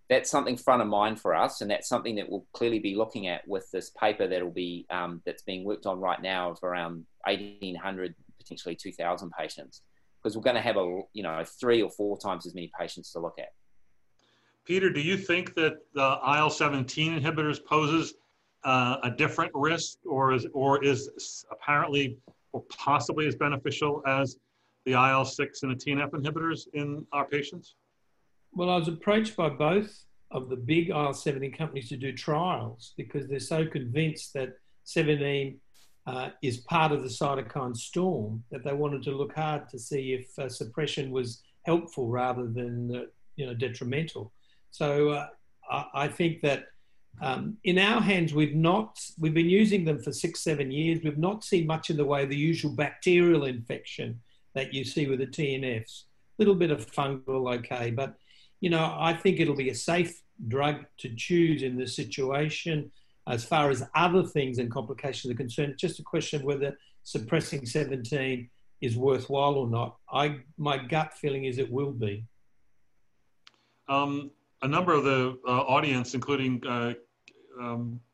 that's something front of mind for us. And that's something that we'll clearly be looking at with this paper that's being worked on right now of around 1,800, potentially 2,000 patients, because we're going to have 3 or 4 times as many patients to look at. Peter, do you think that the IL-17 inhibitors poses a different risk, or is apparently or possibly as beneficial as the IL-6 and the TNF inhibitors in our patients? Well, I was approached by both of the big IL-17 companies to do trials because they're so convinced that 17 is part of the cytokine storm that they wanted to look hard to see if suppression was helpful rather than detrimental. So I think that in our hands, we've been using them for 6-7 years. We've not seen much in the way of the usual bacterial infection that you see with the TNFs. A little bit of fungal, okay, but I think it'll be a safe drug to choose in this situation. As far as other things and complications are concerned, it's just a question of whether suppressing 17 is worthwhile or not? My gut feeling is it will be. A number of the audience, including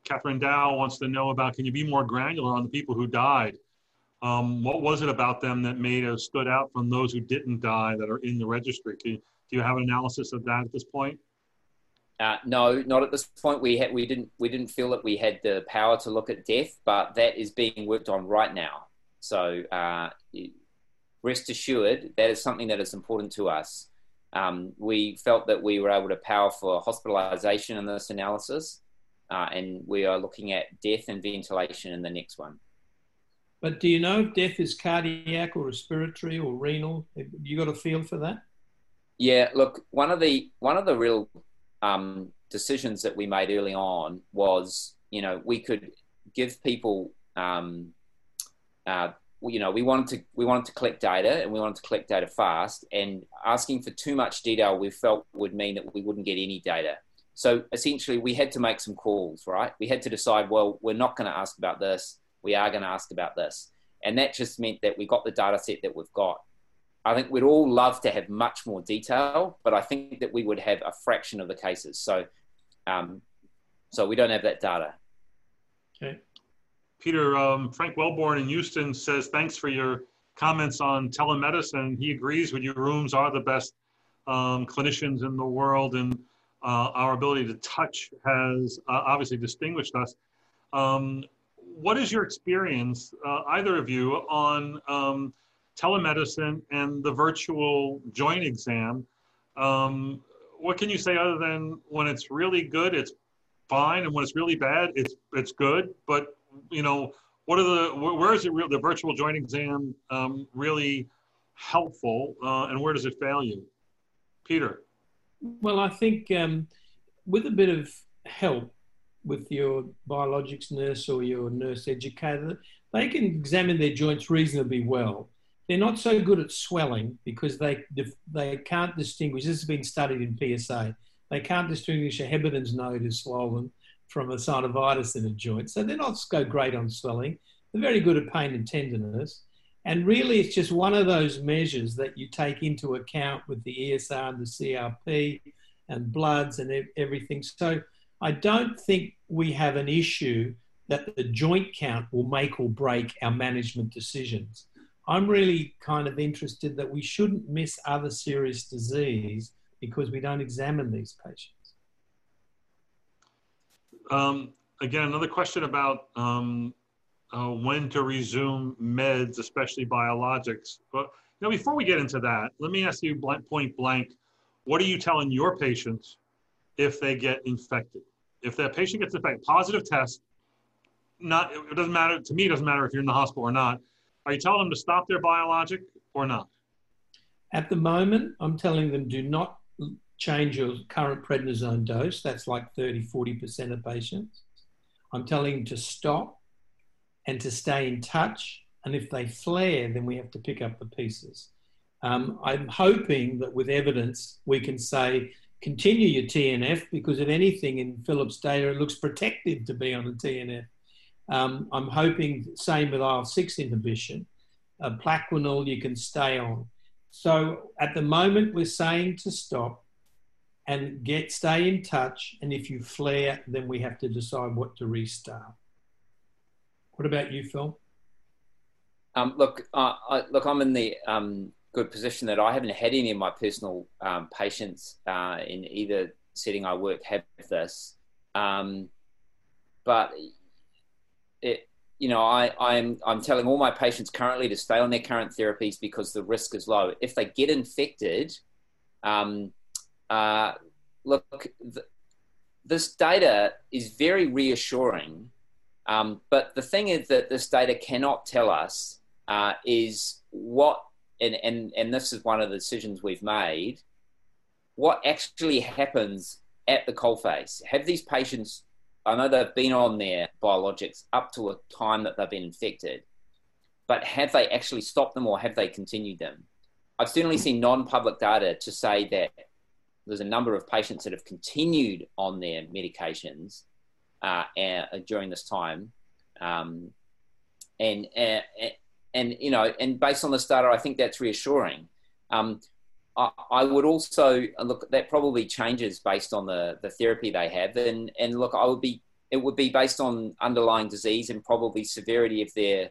Catherine Dow, wants to know about, can you be more granular on the people who died? What was it about them that made us stood out from those who didn't die that are in the registry? Do you have an analysis of that at this point? No, not at this point. We didn't feel that we had the power to look at death, but that is being worked on right now. So rest assured, that is something that is important to us. We felt that we were able to power for hospitalization in this analysis, and we are looking at death and ventilation in the next one. But do you know if death is cardiac or respiratory or renal? You got a feel for that? Yeah, look, one of the real decisions that we made early on was, you know, we could give people, you know, we wanted to collect data, and we wanted to collect data fast, and asking for too much detail we felt would mean that we wouldn't get any data. So essentially we had to make some calls, right? We had to decide, well, we're not going to ask about this. We are going to ask about this. And that just meant that we got the data set that we've got. I think we'd all love to have much more detail, but I think that we would have a fraction of the cases. So, so we don't have that data. Okay. Peter, Frank Wellborn in Houston says, thanks for your comments on telemedicine. He agrees with you. Rooms are the best clinicians in the world, and our ability to touch has obviously distinguished us. What is your experience, either of you, on telemedicine and the virtual joint exam? What can you say other than when it's really good, it's fine, and when it's really bad, it's good? But, you know, what are where is it the virtual joint exam really helpful, and where does it fail you? Peter? Well, I think with a bit of help with your biologics nurse or your nurse educator, they can examine their joints reasonably well. They're not so good at swelling because they can't distinguish. This has been studied in PSA. They can't distinguish a Heberdin's node is swollen from a synovitis in a joint. So they're not so great on swelling. They're very good at pain and tenderness. And really it's just one of those measures that you take into account with the ESR and the CRP and bloods and everything. So I don't think we have an issue that the joint count will make or break our management decisions. I'm really kind of interested that we shouldn't miss other serious disease because we don't examine these patients. Again, another question about when to resume meds, especially biologics. But now, before we get into that, let me ask you point blank, what are you telling your patients if they get infected? If that patient gets infected, positive test, it doesn't matter, to me it doesn't matter if you're in the hospital or not. Are you telling them to stop their biologic or not? At the moment, I'm telling them do not change your current prednisone dose. That's like 30–40% of patients. I'm telling them to stop and to stay in touch. And if they flare, then we have to pick up the pieces. I'm hoping that with evidence, we can say, continue your TNF, because if anything in Philip's data, it looks protective to be on a TNF. I'm hoping same with IL-6 inhibition. Plaquenil you can stay on. So at the moment we're saying to stop and stay in touch, and if you flare, then we have to decide what to restart. What about you, Phil? Look, I'm in the good position that I haven't had any of my personal patients in either setting I work have this, but. You know, I'm telling all my patients currently to stay on their current therapies because the risk is low. If they get infected, look, this data is very reassuring. But the thing is that this data cannot tell us is what, and this is one of the decisions we've made, what actually happens at the coalface. Have these patients, I know they've been on their biologics up to a time that they've been infected, but have they actually stopped them or have they continued them? I've certainly seen non-public data to say that there's a number of patients that have continued on their medications during this time. And, you know, and based on this data, I think that's reassuring. I would also look, that probably changes based on the therapy they have. And look, it would be based on underlying disease and probably severity of their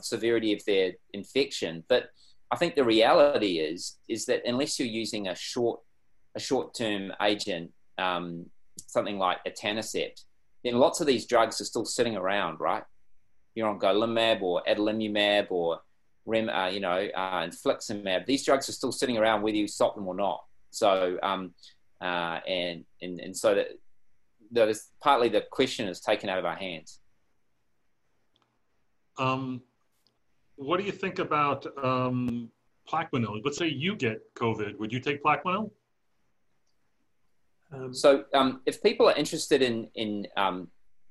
severity of their infection. But I think the reality is that unless you're using a short-term agent, something like etanercept, then lots of these drugs are still sitting around, right? You're on golimumab or adalimumab or infliximab. These drugs are still sitting around whether you stop them or not. So, and so that is partly the question is taken out of our hands. What do you think about Plaquenil? Let's say you get COVID. Would you take Plaquenil? If people are interested in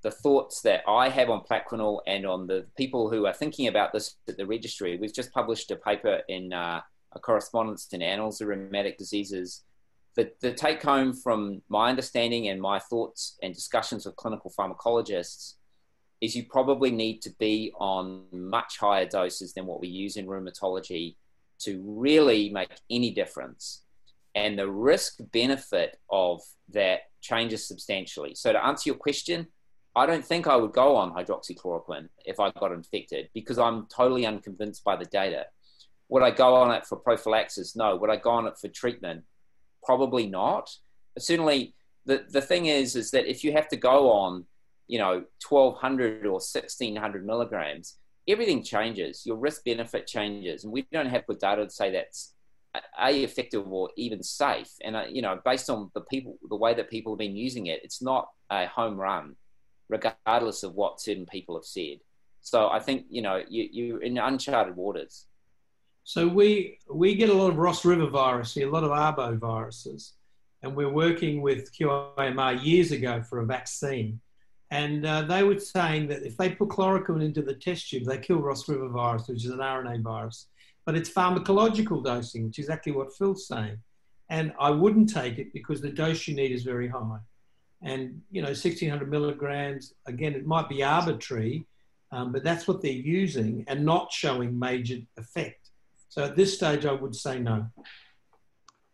the thoughts that I have on Plaquenil and on the people who are thinking about this at the registry, we've just published a paper in a correspondence in Annals of Rheumatic Diseases. The take home from my understanding and my thoughts and discussions with clinical pharmacologists is you probably need to be on much higher doses than what we use in rheumatology to really make any difference. And the risk benefit of that changes substantially. So to answer your question, I don't think I would go on hydroxychloroquine if I got infected because I'm totally unconvinced by the data. Would I go on it for prophylaxis? No. Would I go on it for treatment? Probably not. But certainly the thing is that if you have to go on, 1,200 or 1,600 milligrams, everything changes. Your risk benefit changes. And we don't have good data to say that's effective or even safe. And, based on the way that people have been using it, it's not a home run, regardless of what certain people have said. So I think, you're in uncharted waters. So we get a lot of Ross River virus, a lot of Arbo viruses, and we're working with QIMR years ago for a vaccine. And they were saying that if they put chloroquine into the test tube, they kill Ross River virus, which is an RNA virus. But it's pharmacological dosing, which is exactly what Phil's saying. And I wouldn't take it because the dose you need is very high. And, 1,600 milligrams, again, it might be arbitrary, but that's what they're using and not showing major effect. So at this stage, I would say no.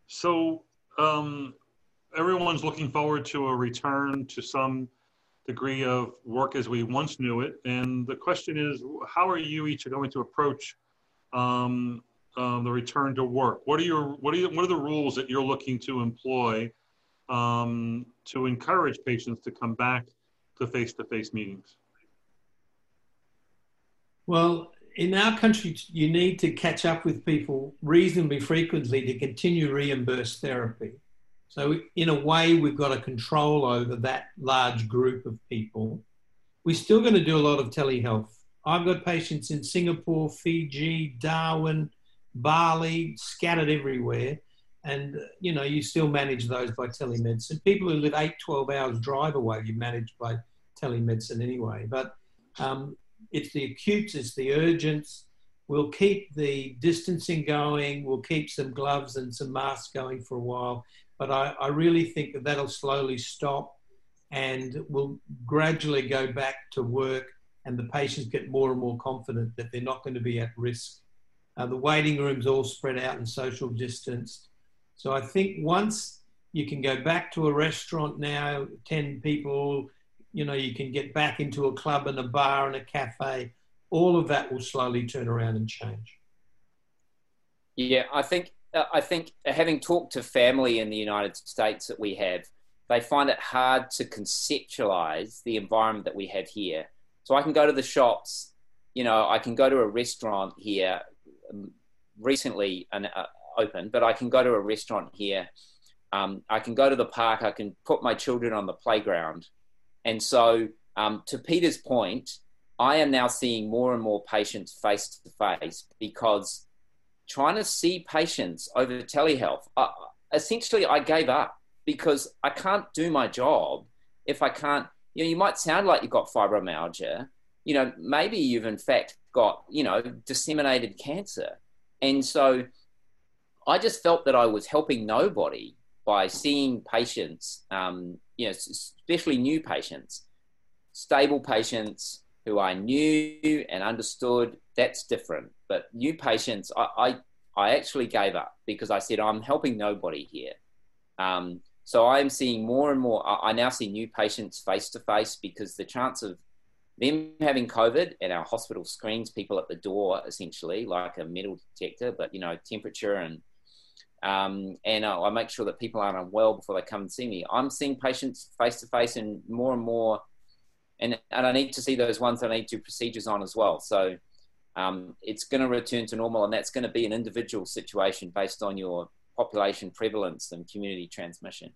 So everyone's looking forward to a return to some degree of work as we once knew it. And the question is, how are you each going to approach the return to work? What are the rules that you're looking to employ to encourage patients to come back to face-to-face meetings? Well, in our country, you need to catch up with people reasonably frequently to continue reimbursed therapy. So in a way, we've got a control over that large group of people. We're still going to do a lot of telehealth. I've got patients in Singapore, Fiji, Darwin, Bali, scattered everywhere. And, you still manage those by telemedicine. People who live 12 hours drive away, you manage by telemedicine anyway. But it's the acutes, it's the urgents. We'll keep the distancing going. We'll keep some gloves and some masks going for a while. But I really think that'll slowly stop and we'll gradually go back to work, and the patients get more and more confident that they're not going to be at risk. The waiting rooms all spread out and social distanced. So I think once you can go back to a restaurant now, 10 people, you can get back into a club and a bar and a cafe, all of that will slowly turn around and change. Yeah, I think having talked to family in the United States that we have, they find it hard to conceptualize the environment that we have here. So I can go to the shops, I can go to a restaurant here, recently open, but I can go to a restaurant here. I can go to the park. I can put my children on the playground. And so to Peter's point, I am now seeing more and more patients face to face because trying to see patients over telehealth, essentially I gave up because I can't do my job if I can't. You might sound like you've got fibromyalgia, maybe you've in fact got, disseminated cancer. And so I just felt that I was helping nobody by seeing patients, especially new patients, stable patients who I knew and understood. that's different. But new patients, I actually gave up because I said, I'm helping nobody here. So I'm seeing more and more, I now see new patients face-to-face because the chance of them having COVID, and our hospital screens people at the door, essentially, like a metal detector, but, you know, temperature and I make sure that people aren't unwell before they come and see me. I'm seeing patients face-to-face and more, and I need to see those ones that I need to do procedures on as well. So it's going to return to normal, and that's going to be an individual situation based on your population prevalence and community transmission.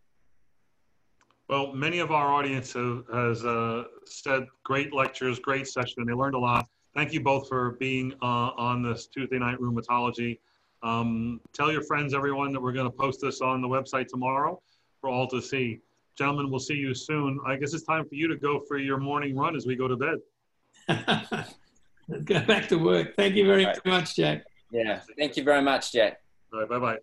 Well, many of our audience has said great lectures, great session. They learned a lot. Thank you both for being on this Tuesday Night Rheumatology. Tell your friends, everyone, that we're going to post this on the website tomorrow for all to see. Gentlemen, we'll see you soon. I guess it's time for you to go for your morning run as we go to bed. Let's go back to work. Thank you very much, Jack. Yeah, thank you very much, Jack. All right, bye-bye.